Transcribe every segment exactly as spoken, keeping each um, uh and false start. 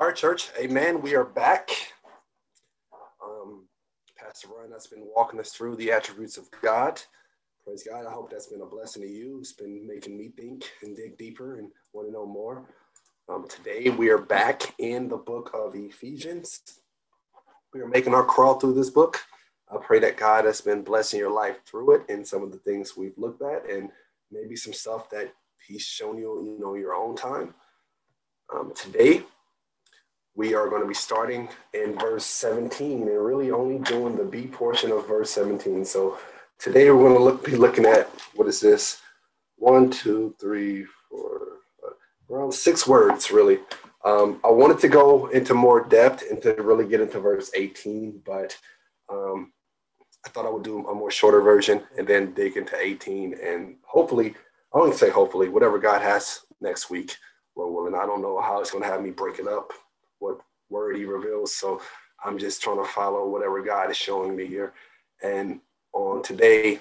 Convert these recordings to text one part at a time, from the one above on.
All right, church. Amen. We are back. Um, Pastor Ryan has been walking us through the attributes of God. Praise God. I hope that's been a blessing to you. It's been making me think and dig deeper and want to know more. Um, today, we are back in the book of Ephesians. We are making our crawl through this book. I pray that God has been blessing your life through it and some of the things we've looked at and maybe some stuff that he's shown you, you know, your own time. Um, today, we are going to be starting in verse seventeen and really only doing the B portion of verse seventeen. So today we're going to look, be looking at, what is this? One, two, three, four, five, around six words, really. Um, I wanted to go into more depth and to really get into verse eighteen, but um, I thought I would do a more shorter version and then dig into eighteen. And hopefully, I won't say hopefully, whatever God has next week, Lord willing, I don't know how it's going to have me break it up, what word he reveals. So I'm just trying to follow whatever God is showing me here. And on today,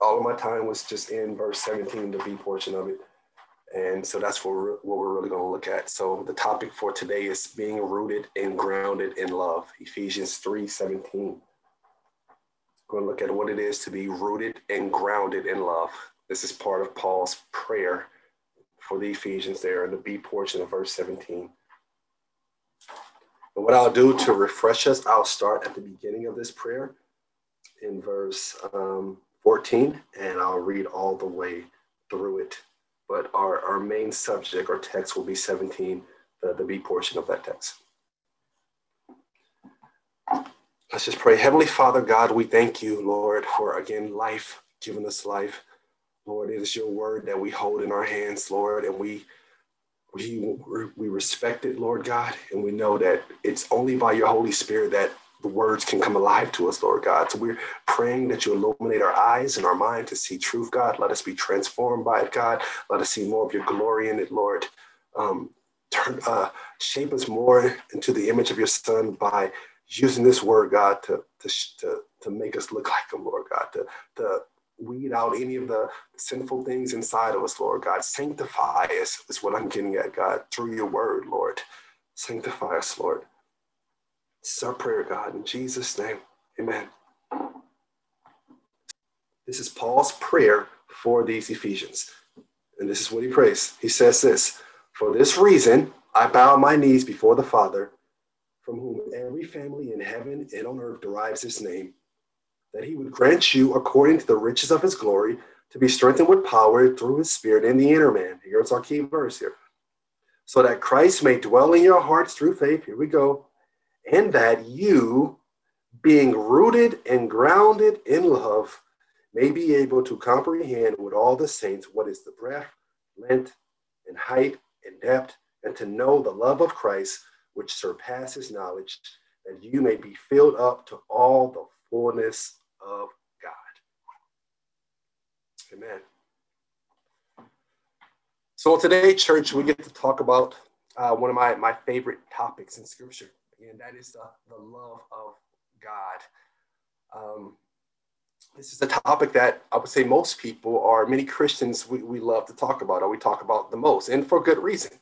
all of my time was just in verse seventeen, the B portion of it. And so that's what we're, what we're really going to look at. So the topic for today is being rooted and grounded in love. Ephesians three seventeen. We're going to look at what it is to be rooted and grounded in love. This is part of Paul's prayer for the Ephesians there in the B portion of verse seventeen. And what I'll do to refresh us, I'll start at the beginning of this prayer in verse um, fourteen, and I'll read all the way through it. But our, our main subject or text will be seventeen, the, the B portion of that text. Let's just pray. Heavenly Father, God, we thank you, Lord, for, again, life, giving us life. Lord, it is your word that we hold in our hands, Lord, and we we we respect it, Lord God, and we know that it's only by your Holy Spirit that the words can come alive to us, Lord God. So we're praying that you illuminate our eyes and our mind to see truth, God. Let us be transformed by it, God. Let us see more of your glory in it, Lord. Um, turn, uh, shape us more into the image of your Son by using this word, God, to to to, to make us look like him, Lord God, to to weed out any of the sinful things inside of us, Lord God. Sanctify us is what I'm getting at, God, through your word, Lord. Sanctify us, Lord. This is our prayer, God, in Jesus' name. Amen. This is Paul's prayer for these Ephesians. And this is what he prays. He says this: for this reason, I bow my knees before the Father, from whom every family in heaven and on earth derives its name, that he would grant you, according to the riches of his glory, to be strengthened with power through his Spirit in the inner man. Here's our key verse here. So that Christ may dwell in your hearts through faith. Here we go. And that you, being rooted and grounded in love, may be able to comprehend with all the saints what is the breadth, length, and height, and depth, and to know the love of Christ, which surpasses knowledge, that you may be filled up to all the fullness of God. Amen. So today, church, we get to talk about uh, one of my, my favorite topics in Scripture, and that is the, the love of God. Um, this is a topic that I would say most people, or many Christians, we, we love to talk about, or we talk about the most, and for good reason.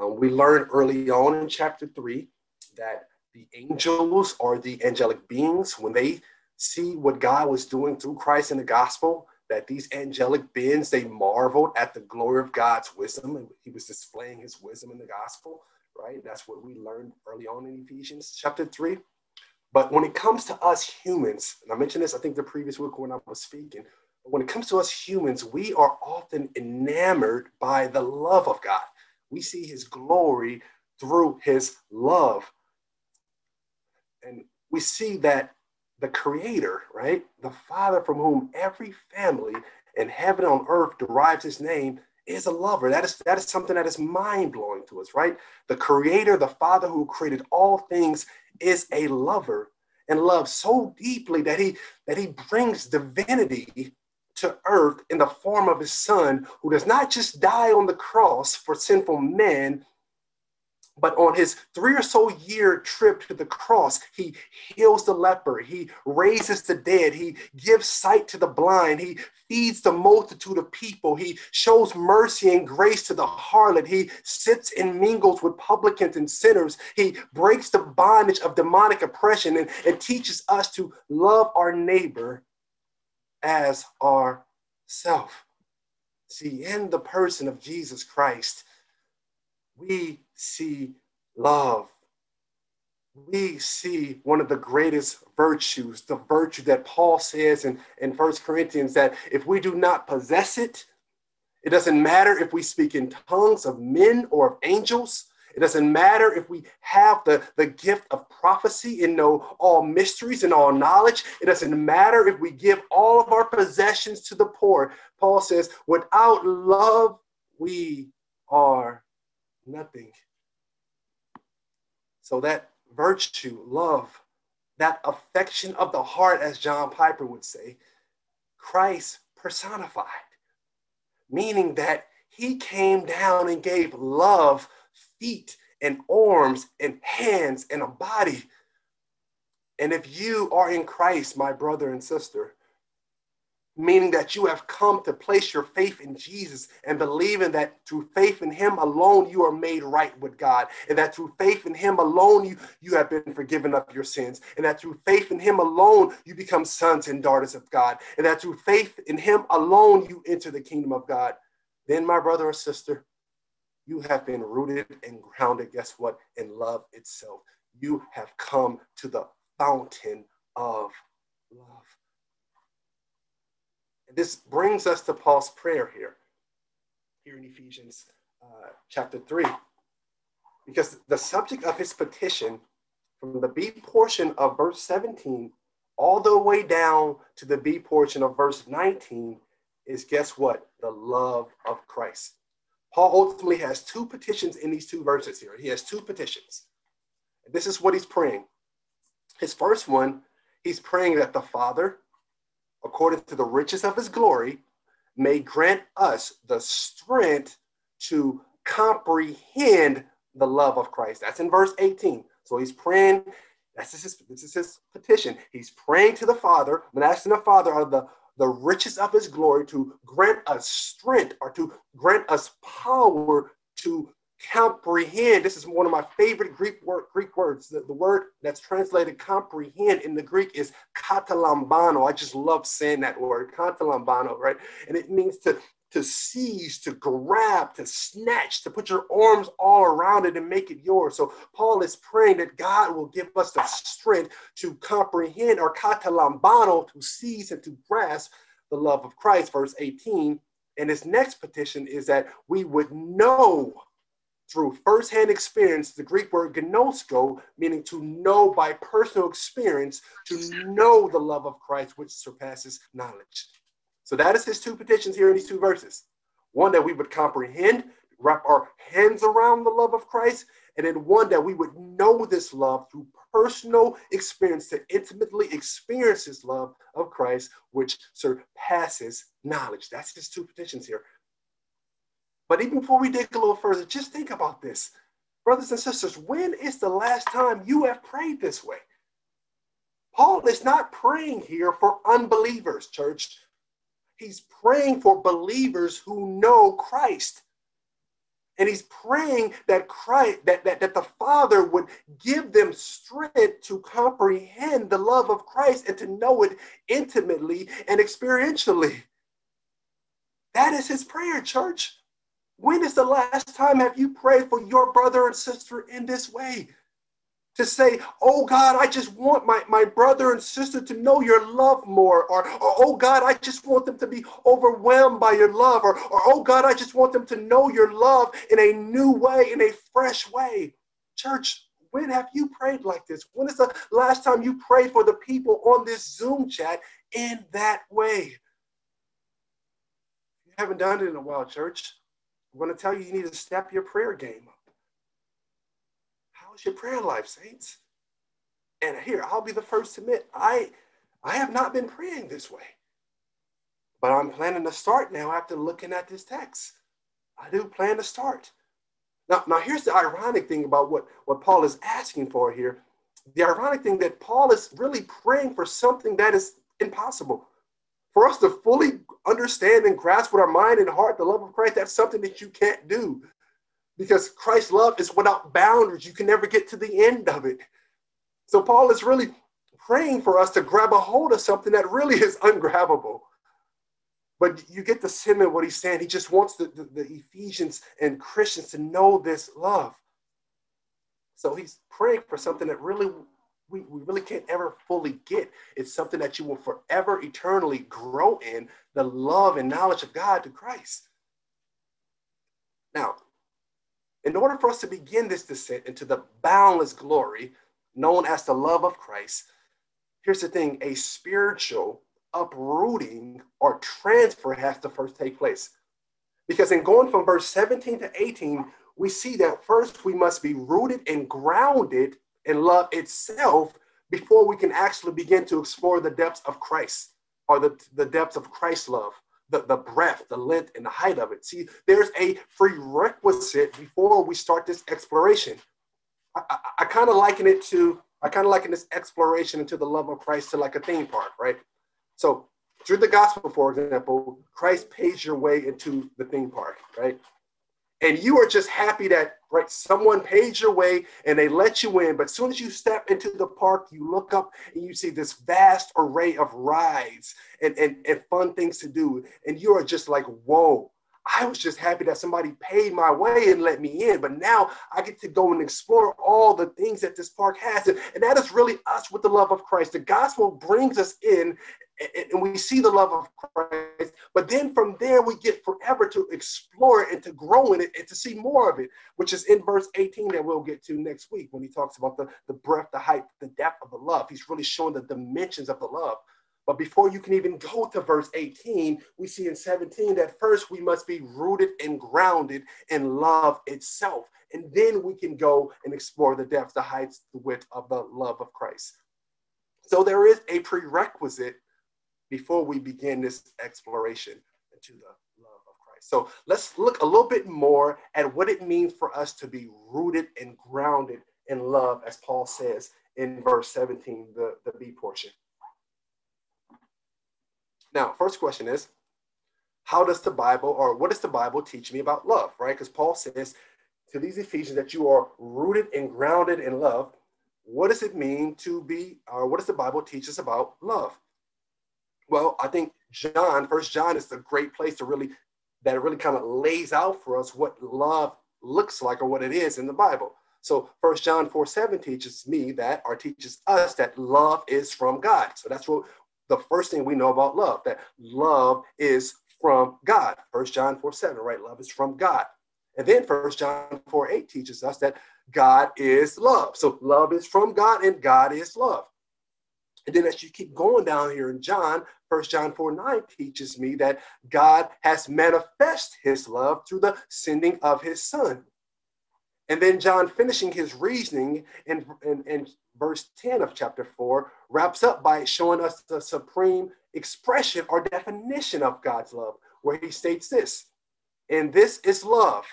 Uh, we learned early on in chapter three that the angels, or the angelic beings, when they see what God was doing through Christ in the gospel, that these angelic beings, they marveled at the glory of God's wisdom, and he was displaying his wisdom in the gospel, right? That's what we learned early on in Ephesians chapter three. But when it comes to us humans, and I mentioned this, I think the previous week when I was speaking, but when it comes to us humans, we are often enamored by the love of God. We see his glory through his love. And we see that the Creator, right, the Father, from whom every family in heaven and on earth derives his name, is a lover. That is, that is something that is mind-blowing to us, right? The Creator, the Father who created all things, is a lover, and loves so deeply that he, that he brings divinity to earth in the form of his Son, who does not just die on the cross for sinful men, But on his three or so year trip to the cross, he heals the leper. He raises the dead. He gives sight to the blind. He feeds the multitude of people. He shows mercy and grace to the harlot. He sits and mingles with publicans and sinners. He breaks the bondage of demonic oppression and, and teaches us to love our neighbor as ourselves. See, in the person of Jesus Christ, we see love. We see one of the greatest virtues, the virtue that Paul says in, in First Corinthians, that if we do not possess it, it doesn't matter if we speak in tongues of men or of angels. It doesn't matter if we have the, the gift of prophecy and know all mysteries and all knowledge. It doesn't matter if we give all of our possessions to the poor. Paul says, without love, we are nothing. So that virtue, love, that affection of the heart, as John Piper would say, Christ personified, meaning that he came down and gave love feet and arms and hands and a body. And if you are in Christ, my brother and sister, meaning that you have come to place your faith in Jesus and believing that through faith in him alone, you are made right with God, and that through faith in him alone, you, you have been forgiven of your sins, and that through faith in him alone, you become sons and daughters of God, and that through faith in him alone, you enter the kingdom of God. Then, my brother or sister, you have been rooted and grounded, guess what, in love itself. You have come to the fountain of love. And this brings us to Paul's prayer here, here in Ephesians uh, chapter three, because the subject of his petition from the B portion of verse seventeen all the way down to the B portion of verse nineteen is, guess what, the love of Christ. Paul ultimately has two petitions in these two verses here. He has two petitions. This is what he's praying. His first one, he's praying that the Father, according to the riches of his glory, may grant us the strength to comprehend the love of Christ. That's in verse eighteen. So he's praying, that's his, this is his petition. He's praying to the Father, and asking the Father of the the riches of his glory to grant us strength, or to grant us power to comprehend. This is one of my favorite Greek word, Greek words. The, the word that's translated comprehend in the Greek is katalambano. I just love saying that word, katalambano, right? And it means to, to seize, to grab, to snatch, to put your arms all around it and make it yours. So Paul is praying that God will give us the strength to comprehend, or katalambano, to seize and to grasp the love of Christ, verse eighteen. And his next petition is that we would know through firsthand experience, the Greek word gnosko, meaning to know by personal experience, to know the love of Christ, which surpasses knowledge. So that is his two petitions here in these two verses. One, that we would comprehend, wrap our hands around the love of Christ, and then one, that we would know this love through personal experience, to intimately experience this love of Christ, which surpasses knowledge. That's his two petitions here. But even before we dig a little further, just think about this. Brothers and sisters, when is the last time you have prayed this way? Paul is not praying here for unbelievers, church. He's praying for believers who know Christ. And he's praying that Christ, that, that, that the Father would give them strength to comprehend the love of Christ and to know it intimately and experientially. That is his prayer, church. When is the last time have you prayed for your brother and sister in this way? To say, oh God, I just want my, my brother and sister to know your love more. Or, or, oh God, I just want them to be overwhelmed by your love. Or, or, oh God, I just want them to know your love in a new way, in a fresh way. Church, when have you prayed like this? When is the last time you prayed for the people on this Zoom chat in that way? You haven't done it in a while, church. I'm going to tell you, you need to step your prayer game up. How's your prayer life, saints? And here, I'll be the first to admit, I, I have not been praying this way. But I'm planning to start now after looking at this text. I do plan to start. Now, now here's the ironic thing about what, what Paul is asking for here. The ironic thing that Paul is really praying for something that is impossible. For us to fully understand and grasp with our mind and heart the love of Christ, that's something that you can't do. Because Christ's love is without boundaries. You can never get to the end of it. So Paul is really praying for us to grab a hold of something that really is ungrabbable. But you get the sentiment of what he's saying. He just wants the, the, the Ephesians and Christians to know this love. So he's praying for something that really we, we really can't ever fully get. It's something that you will forever, eternally grow in, the love and knowledge of God to Christ. Now, in order for us to begin this descent into the boundless glory known as the love of Christ, here's the thing, a spiritual uprooting or transfer has to first take place. Because in going from verse seventeen to eighteen, we see that first we must be rooted and grounded in love itself before we can actually begin to explore the depths of Christ, or the, the depths of Christ's love. The, the breadth, the length, and the height of it. See, there's a prerequisite before we start this exploration. I, I, I kind of liken it to, I kind of liken this exploration into the love of Christ to like a theme park, right? So through the gospel, for example, Christ pays your way into the theme park, right? And you are just happy that, right, someone paid your way and they let you in. But as soon as you step into the park, you look up and you see this vast array of rides and, and, and fun things to do. And you are just like, whoa, I was just happy that somebody paid my way and let me in. But now I get to go and explore all the things that this park has. And, and that is really us with the love of Christ. The gospel brings us in. And we see the love of Christ, but then from there we get forever to explore it and to grow in it and to see more of it, which is in verse eighteen that we'll get to next week when he talks about the, the breadth, the height, the depth of the love. He's really showing the dimensions of the love. But before you can even go to verse eighteen, we see in seventeen that first we must be rooted and grounded in love itself. And then we can go and explore the depths, the heights, the width of the love of Christ. So there is a prerequisite before we begin this exploration into the love of Christ. So let's look a little bit more at what it means for us to be rooted and grounded in love, as Paul says in verse seventeen, the, the B portion. Now, first question is, how does the Bible, or what does the Bible teach me about love, right? Because Paul says to these Ephesians that you are rooted and grounded in love. What does it mean to be, or what does the Bible teach us about love? Well, I think John, First John is the great place to really, that really kind of lays out for us what love looks like or what it is in the Bible. So First John four seven teaches me that, or teaches us that love is from God. So that's what the first thing we know about love, that love is from God. First John four seven, right? Love is from God. And then First John four eight teaches us that God is love. So love is from God and God is love. And then as you keep going down here in John, First John four nine teaches me that God has manifested his love through the sending of his son. And then John, finishing his reasoning in, in, in verse ten of chapter four, wraps up by showing us the supreme expression or definition of God's love, where he states this, and this is love,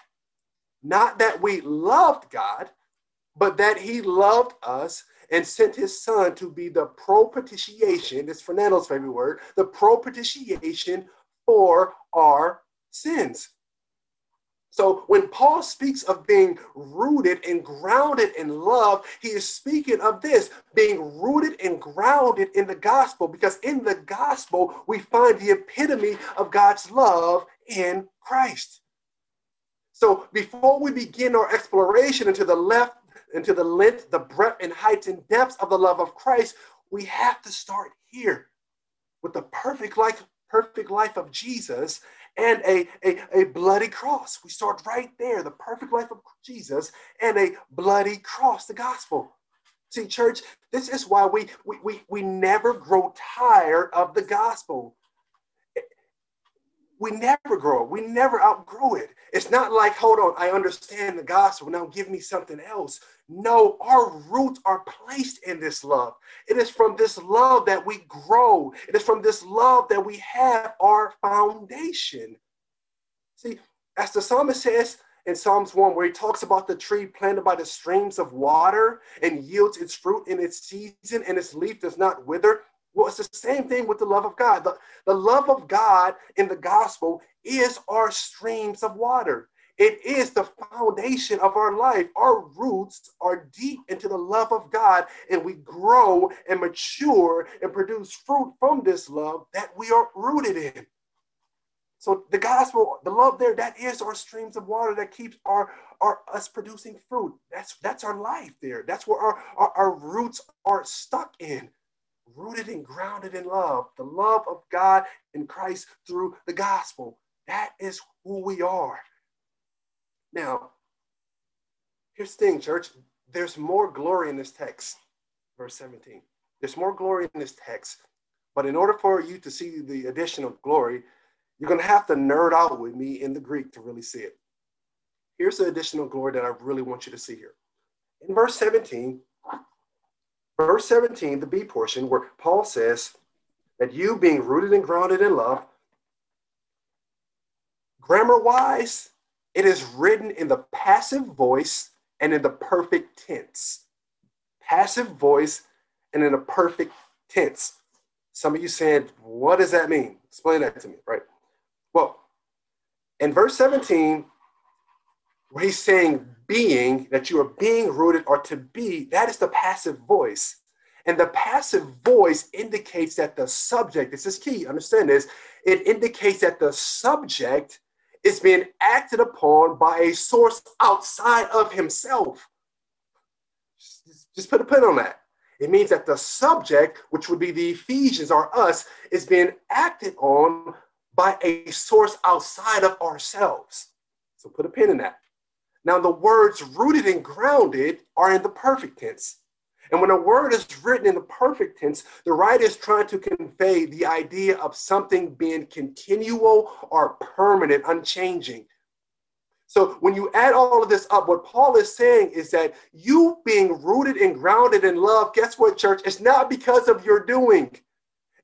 not that we loved God, but that he loved us and sent his son to be the propitiation, it's Fernando's favorite word, the propitiation for our sins. So when Paul speaks of being rooted and grounded in love, he is speaking of this, being rooted and grounded in the gospel, because in the gospel, we find the epitome of God's love in Christ. So before we begin our exploration into the left, into the length, the breadth, and heights and depths of the love of Christ, we have to start here with the perfect life, perfect life of Jesus and a, a, a bloody cross. We start right there, the perfect life of Jesus and a bloody cross, the gospel. See, church, this is why we, we, we, we never grow tired of the gospel. We never grow. We never outgrow it. It's not like, hold on, I understand the gospel. Now give me something else. No, our roots are placed in this love. It is from this love that we grow. It is from this love that we have our foundation. See, as the psalmist says in Psalms one, where he talks about the tree planted by the streams of water and yields its fruit in its season and its leaf does not wither. Well, it's the same thing with the love of God. The, the love of God in the gospel is our streams of water. It is the foundation of our life. Our roots are deep into the love of God, and we grow and mature and produce fruit from this love that we are rooted in. So the gospel, the love there, that is our streams of water that keeps our, our us producing fruit. That's, that's our life there. That's where our, our, our roots are stuck in, rooted and grounded in love, the love of God and Christ through the gospel. That is who we are. Now, here's the thing, church. There's more glory in this text, verse seventeen. There's more glory in this text, but in order for you to see the addition of glory, you're going to have to nerd out with me in the Greek to really see it. Here's the additional glory that I really want you to see here. In verse seventeen, verse seventeen, the B portion, where Paul says that you being rooted and grounded in love, grammar-wise, it is written in the passive voice and in the perfect tense. Passive voice and in a perfect tense. Some of you said, what does that mean? Explain that to me, right? Well, in verse seventeen, where he's saying being, that you are being rooted or to be, that is the passive voice. And the passive voice indicates that the subject, this is key, understand this, it indicates that the subject is being acted upon by a source outside of himself. Just put a pin on that. It means that the subject, which would be the Ephesians or us, is being acted on by a source outside of ourselves. So put a pin in that. Now, the words rooted and grounded are in the perfect tense. And when a word is written in the perfect tense, the writer is trying to convey the idea of something being continual or permanent, unchanging. So when you add all of this up, what Paul is saying is that you being rooted and grounded in love, guess what, church? It's not because of your doing.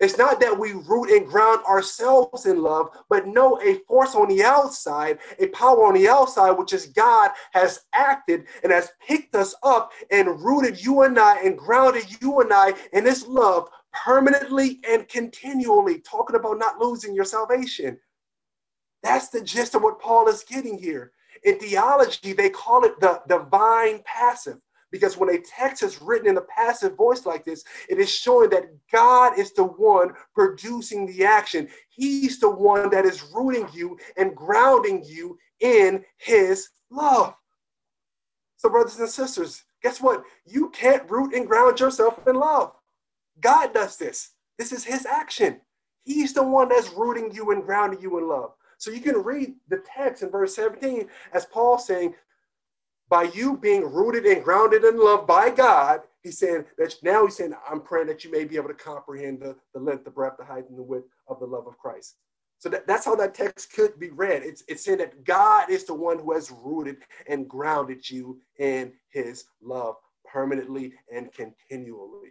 It's not that we root and ground ourselves in love, but no, a force on the outside, a power on the outside, which is God, has acted and has picked us up and rooted you and I and grounded you and I in this love permanently and continually, talking about not losing your salvation. That's the gist of what Paul is getting here. In theology, they call it the divine passive. Because when a text is written in a passive voice like this, it is showing that God is the one producing the action. He's the one that is rooting you and grounding you in his love. So, brothers and sisters, guess what? You can't root and ground yourself in love. God does this. This is his action. He's the one that's rooting you and grounding you in love. So you can read the text in verse seventeen as Paul saying, by you being rooted and grounded in love by God, he's saying that now he's saying, I'm praying that you may be able to comprehend the, the length, the breadth, the height, and the width of the love of Christ. So that, that's how that text could be read. It's, it's saying that God is the one who has rooted and grounded you in his love permanently and continually.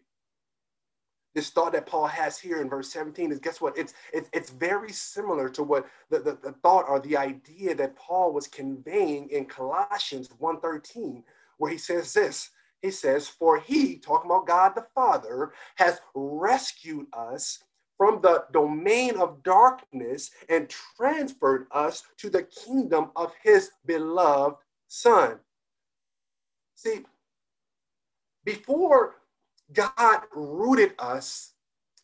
This thought that Paul has here in verse seventeen is, guess what? It's it's, it's very similar to what the, the, the thought or the idea that Paul was conveying in Colossians one thirteen, where he says this. He says, for he, talking about God the Father, has rescued us from the domain of darkness and transferred us to the kingdom of his beloved Son. See, before God rooted us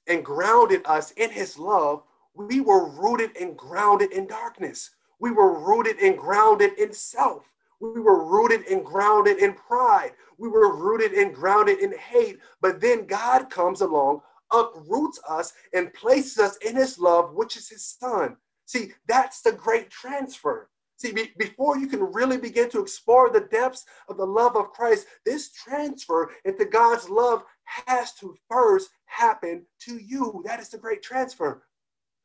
and grounded us in his love, we were rooted and grounded in darkness. We were rooted and grounded in self. We were rooted and grounded in pride. We were rooted and grounded in hate. But then God comes along, uproots us, and places us in his love, which is his Son. See, that's the great transfer. See, be, before you can really begin to explore the depths of the love of Christ, this transfer into God's love has to first happen to you. That is the great transfer.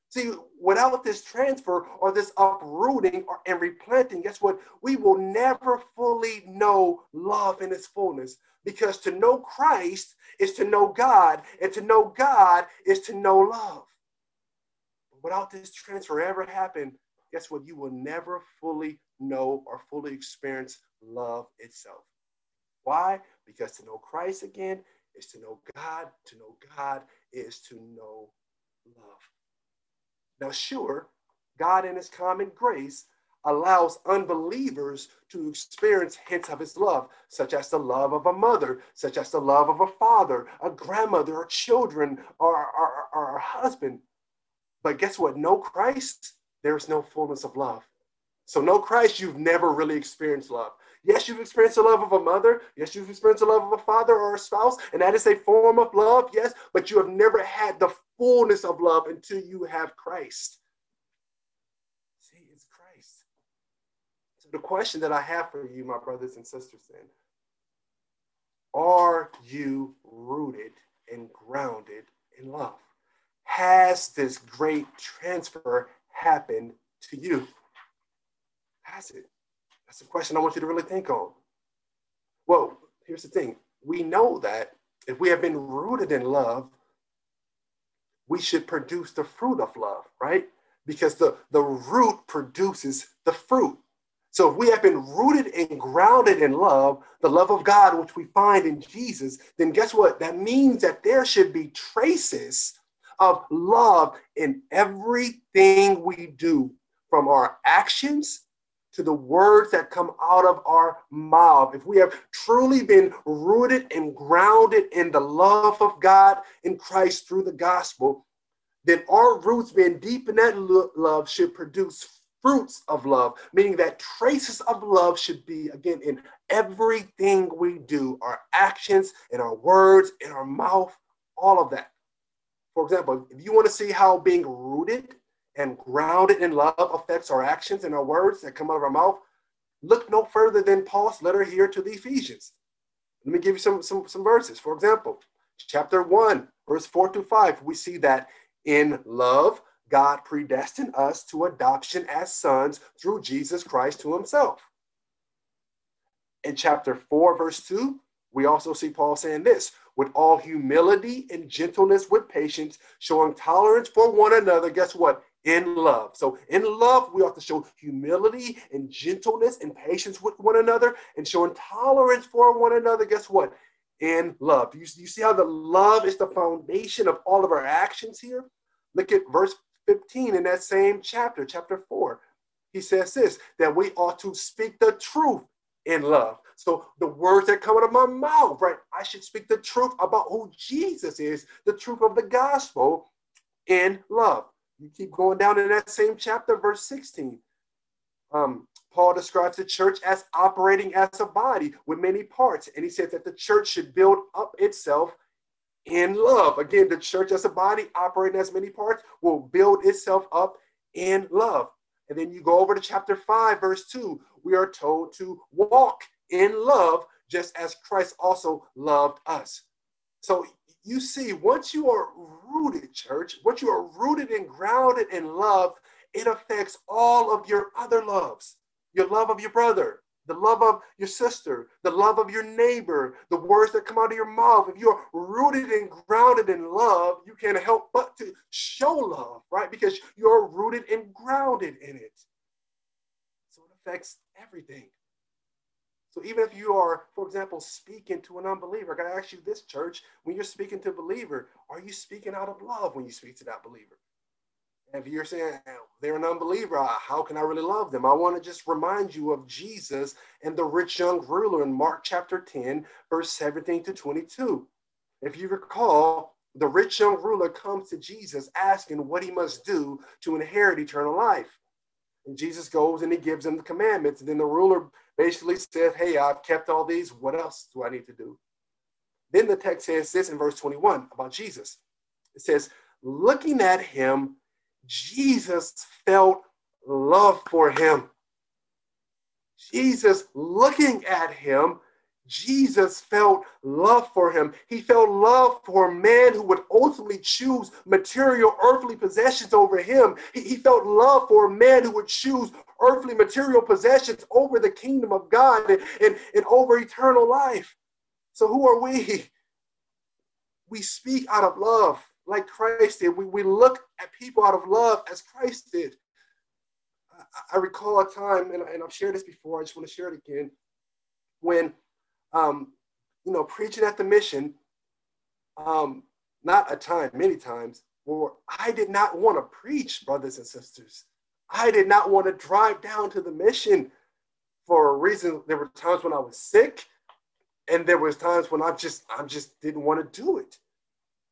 See, without this transfer or this uprooting or, and replanting, guess what? We will never fully know love in its fullness, because to know Christ is to know God, and to know God is to know love. Without this transfer ever happening, guess what? You will never fully know or fully experience love itself. Why? Because to know Christ again is to know God. To know God is to know love. Now, sure, God in his common grace allows unbelievers to experience hints of his love, such as the love of a mother, such as the love of a father, a grandmother, or children, or, or, or a husband. But guess what? No Christ, there is no fullness of love. So no Christ, you've never really experienced love. Yes, you've experienced the love of a mother. Yes, you've experienced the love of a father or a spouse, and that is a form of love, yes, but you have never had the fullness of love until you have Christ. See, it's Christ. So the question that I have for you, my brothers and sisters, then, are you rooted and grounded in love? Has this great transfer happened to you? Has it? That's a question I want you to really think on. Well, here's the thing. We know that if we have been rooted in love, we should produce the fruit of love, right? Because the, the root produces the fruit. So if we have been rooted and grounded in love, the love of God, which we find in Jesus, then guess what? That means that there should be traces of love in everything we do, from our actions to the words that come out of our mouth. If we have truly been rooted and grounded in the love of God in Christ through the gospel, then our roots being deep in that love should produce fruits of love, meaning that traces of love should be, again, in everything we do, our actions, in our words, in our mouth, all of that. For example, if you want to see how being rooted and grounded in love affects our actions and our words that come out of our mouth, look no further than Paul's letter here to the Ephesians. Let me give you some, some, some verses. For example, chapter one, verse four to five, we see that in love, God predestined us to adoption as sons through Jesus Christ to himself. In chapter four, verse two, we also see Paul saying this: with all humility and gentleness, with patience, showing tolerance for one another, guess what? In love. So in love, we ought to show humility and gentleness and patience with one another, and showing tolerance for one another, guess what? In love. You, you see how the love is the foundation of all of our actions here? Look at verse fifteen in that same chapter, chapter four. He says this, that we ought to speak the truth in love. So the words that come out of my mouth, right? I should speak the truth about who Jesus is, the truth of the gospel, in love. You keep going down in that same chapter, verse sixteen. Um, Paul describes the church as operating as a body with many parts. And he says that the church should build up itself in love. Again, the church as a body operating as many parts will build itself up in love. And then you go over to chapter five, verse two. We are told to walk in love, just as Christ also loved us. So you see, once you are rooted, church, once you are rooted and grounded in love, it affects all of your other loves. Your love of your brother, the love of your sister, the love of your neighbor, the words that come out of your mouth. If you're rooted and grounded in love, you can't help but to show love, right? Because you're rooted and grounded in it. So it affects everything. So even if you are, for example, speaking to an unbeliever, I got to ask you this, church, when you're speaking to a believer, are you speaking out of love when you speak to that believer? And if you're saying, they're an unbeliever, how can I really love them? I want to just remind you of Jesus and the rich young ruler in Mark chapter ten, verse seventeen to twenty-two. If you recall, the rich young ruler comes to Jesus asking what he must do to inherit eternal life. And Jesus goes and he gives him the commandments. And then the ruler basically says, hey, I've kept all these. What else do I need to do? Then the text says this in verse twenty-one about Jesus. It says, looking at him, Jesus felt love for him. Jesus looking at him, Jesus felt love for him. He felt love for a man who would ultimately choose material earthly possessions over him. He, he felt love for a man who would choose earthly material possessions over the kingdom of God and, and, and over eternal life. So who are we? We speak out of love like Christ did. We, we look at people out of love as Christ did. I recall a time, and, and I've shared this before, I just want to share it again, when, um, you know, preaching at the mission, um, not a time, many times, where I did not want to preach, brothers and sisters. I did not want to drive down to the mission for a reason. There were times when I was sick, and there was times when I just, I just didn't want to do it.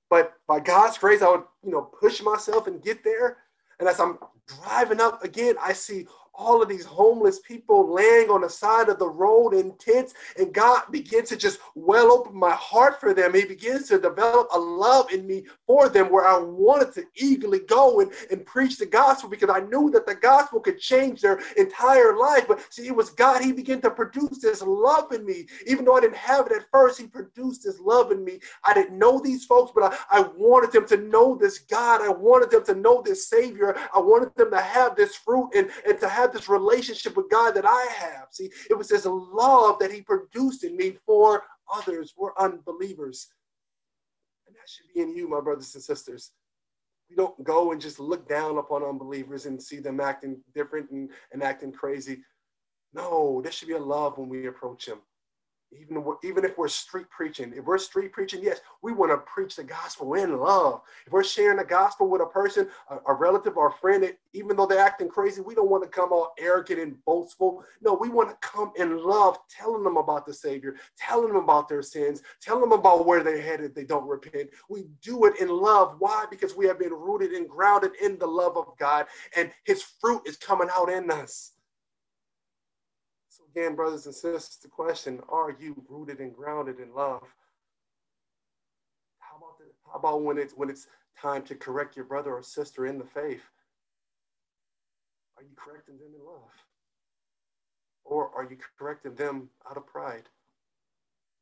But by God's grace, I would, you know, push myself and get there. And as I'm driving up again, I see all of these homeless people laying on the side of the road in tents, and God begins to just well open my heart for them. He begins to develop a love in me for them, where I wanted to eagerly go and, and preach the gospel, because I knew that the gospel could change their entire life. But see, it was God. He began to produce this love in me. Even though I didn't have it at first, he produced this love in me. I didn't know these folks, but I, I wanted them to know this God. I wanted them to know this Savior. I wanted them to have this fruit and, and to have this relationship with God that I have. See, it was this love that he produced in me for others, for unbelievers. And that should be in you, my brothers and sisters. We don't go and just look down upon unbelievers and see them acting different and, and acting crazy. No, there should be a love when we approach them. Even, even if we're street preaching, if we're street preaching, yes, we want to preach the gospel in love. If we're sharing the gospel with a person, a, a relative or a friend, even though they're acting crazy, we don't want to come all arrogant and boastful. No, we want to come in love, telling them about the Savior, telling them about their sins, telling them about where they're headed if they don't repent. We do it in love. Why? Because we have been rooted and grounded in the love of God, and his fruit is coming out in us. Again, brothers and sisters, the question, are you rooted and grounded in love? How about, the, how about when, it's, when it's time to correct your brother or sister in the faith? Are you correcting them in love? Or are you correcting them out of pride?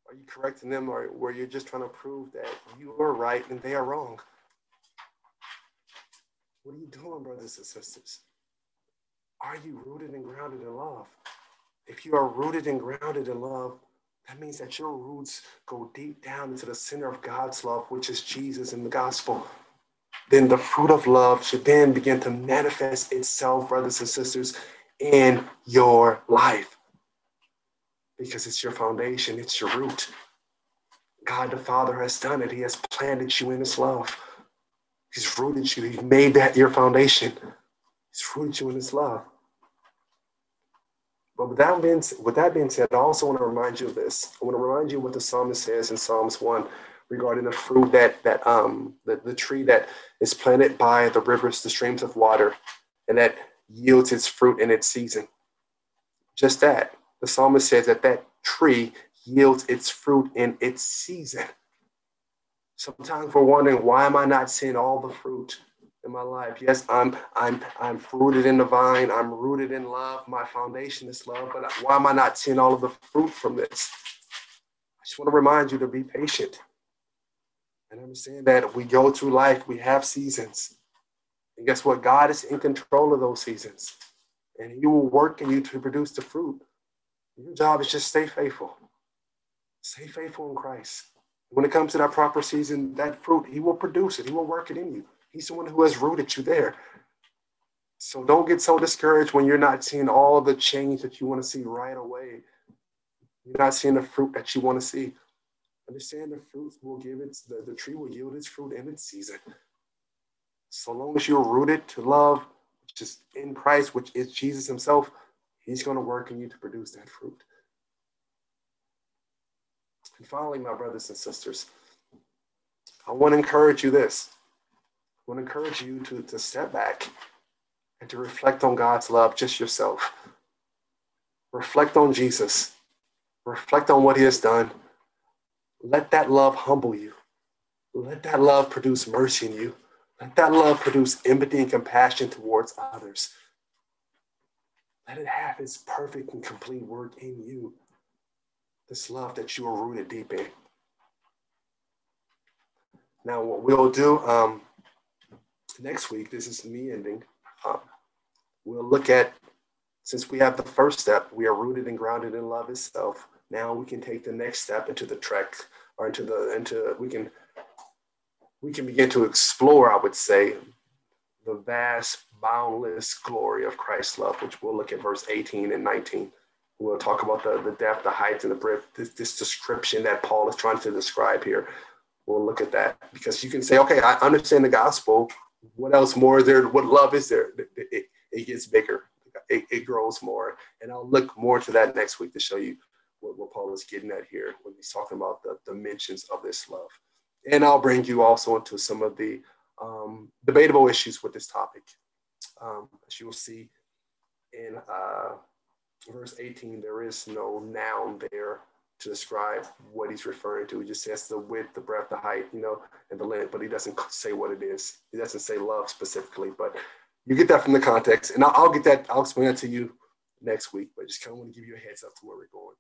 Are you correcting them or, where you're just trying to prove that you are right and they are wrong? What are you doing, brothers and sisters? Are you rooted and grounded in love? If you are rooted and grounded in love, that means that your roots go deep down into the center of God's love, which is Jesus and the gospel. Then the fruit of love should then begin to manifest itself, brothers and sisters, in your life. Because it's your foundation, it's your root. God the Father has done it. He has planted you in his love. He's rooted you. He's made that your foundation. He's rooted you in his love. But with that, being, with that being said, I also want to remind you of this. I want to remind you what the psalmist says in Psalms one regarding the fruit that, that um, the, the tree that is planted by the rivers, the streams of water, and that yields its fruit in its season. Just that. The psalmist says that that tree yields its fruit in its season. Sometimes we're wondering, why am I not seeing all the fruit in my life? Yes, I'm I'm I'm fruited in the vine. I'm rooted in love. My foundation is love. But why am I not seeing all of the fruit from this? I just want to remind you to be patient and understand that we go through life. We have seasons, and guess what? God is in control of those seasons, and he will work in you to produce the fruit. Your job is just stay faithful. Stay faithful in Christ. When it comes to that proper season, that fruit, he will produce it. He will work it in you. He's the one who has rooted you there. So don't get so discouraged when you're not seeing all the change that you want to see right away. You're not seeing the fruit that you want to see. Understand the fruits will give its, the, the tree will yield its fruit in its season. So long as you're rooted to love, which is in Christ, which is Jesus himself, he's going to work in you to produce that fruit. And finally, my brothers and sisters, I want to encourage you this. I want to encourage you to, to step back and to reflect on God's love, just yourself. Reflect on Jesus. Reflect on what he has done. Let that love humble you. Let that love produce mercy in you. Let that love produce empathy and compassion towards others. Let it have its perfect and complete work in you, this love that you are rooted deep in. Now, what we'll do, um, next week, this is me ending, um, we'll look at, since we have the first step, we are rooted and grounded in love itself. Now we can take the next step into the trek, or into the, into we can, we can begin to explore, I would say, the vast boundless glory of Christ's love, which we'll look at verse eighteen and nineteen. We'll talk about the, the depth, the height, and the breadth, this, this description that Paul is trying to describe here. We'll look at that, because you can say, okay, I understand the gospel. What else more is there? What love is there? It, it, it gets bigger. It, it grows more. And I'll look more to that next week to show you what, what Paul is getting at here when he's talking about the dimensions of this love. And I'll bring you also into some of the um, debatable issues with this topic. Um, as you will see in uh, verse eighteen, there is no noun there to describe what he's referring to. He just says the width, the breadth, the height, you know, and the length, but he doesn't say what it is. He doesn't say love specifically, but you get that from the context, and I'll, I'll get that, I'll explain that to you next week, but I just kind of want to give you a heads up to where we're going.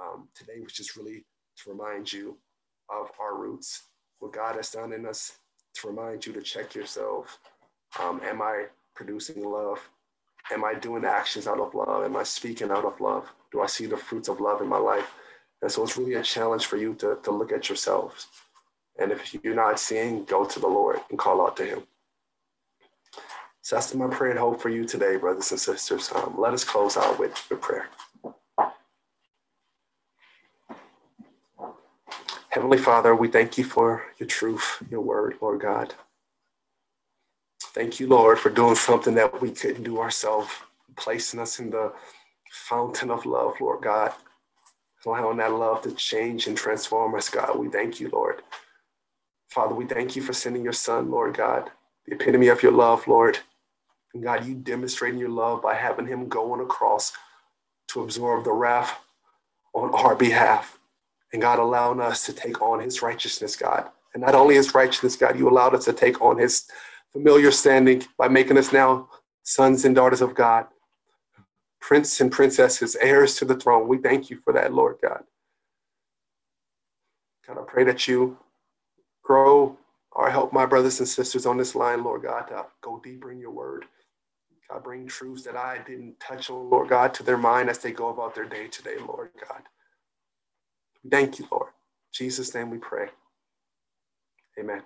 Um, today was just really to remind you of our roots, what God has done in us, to remind you to check yourself. Um, am I producing love? Am I doing the actions out of love? Am I speaking out of love? Do I see the fruits of love in my life? And so it's really a challenge for you to, to look at yourselves. And if you're not seeing, go to the Lord and call out to him. So that's my prayer and hope for you today, brothers and sisters. Um, let us close out with, with prayer. Heavenly Father, we thank you for your truth, your word, Lord God. Thank you, Lord, for doing something that we couldn't do ourselves, placing us in the fountain of love, Lord God, allowing that love to change and transform us, God. We thank you, Lord. Father, we thank you for sending your son, Lord God, the epitome of your love, Lord. And God, you demonstrating your love by having him go on a cross to absorb the wrath on our behalf. And God, allowing us to take on his righteousness, God. And not only his righteousness, God, you allowed us to take on his familiar standing by making us now sons and daughters of God, prince and princesses, heirs to the throne. We thank you for that, Lord God. God, I pray that you grow or help my brothers and sisters on this line, Lord God, to go deeper in your word. God, bring truths that I didn't touch on, Lord God, to their mind as they go about their day today, Lord God. Thank you, Lord. In Jesus' name we pray. Amen.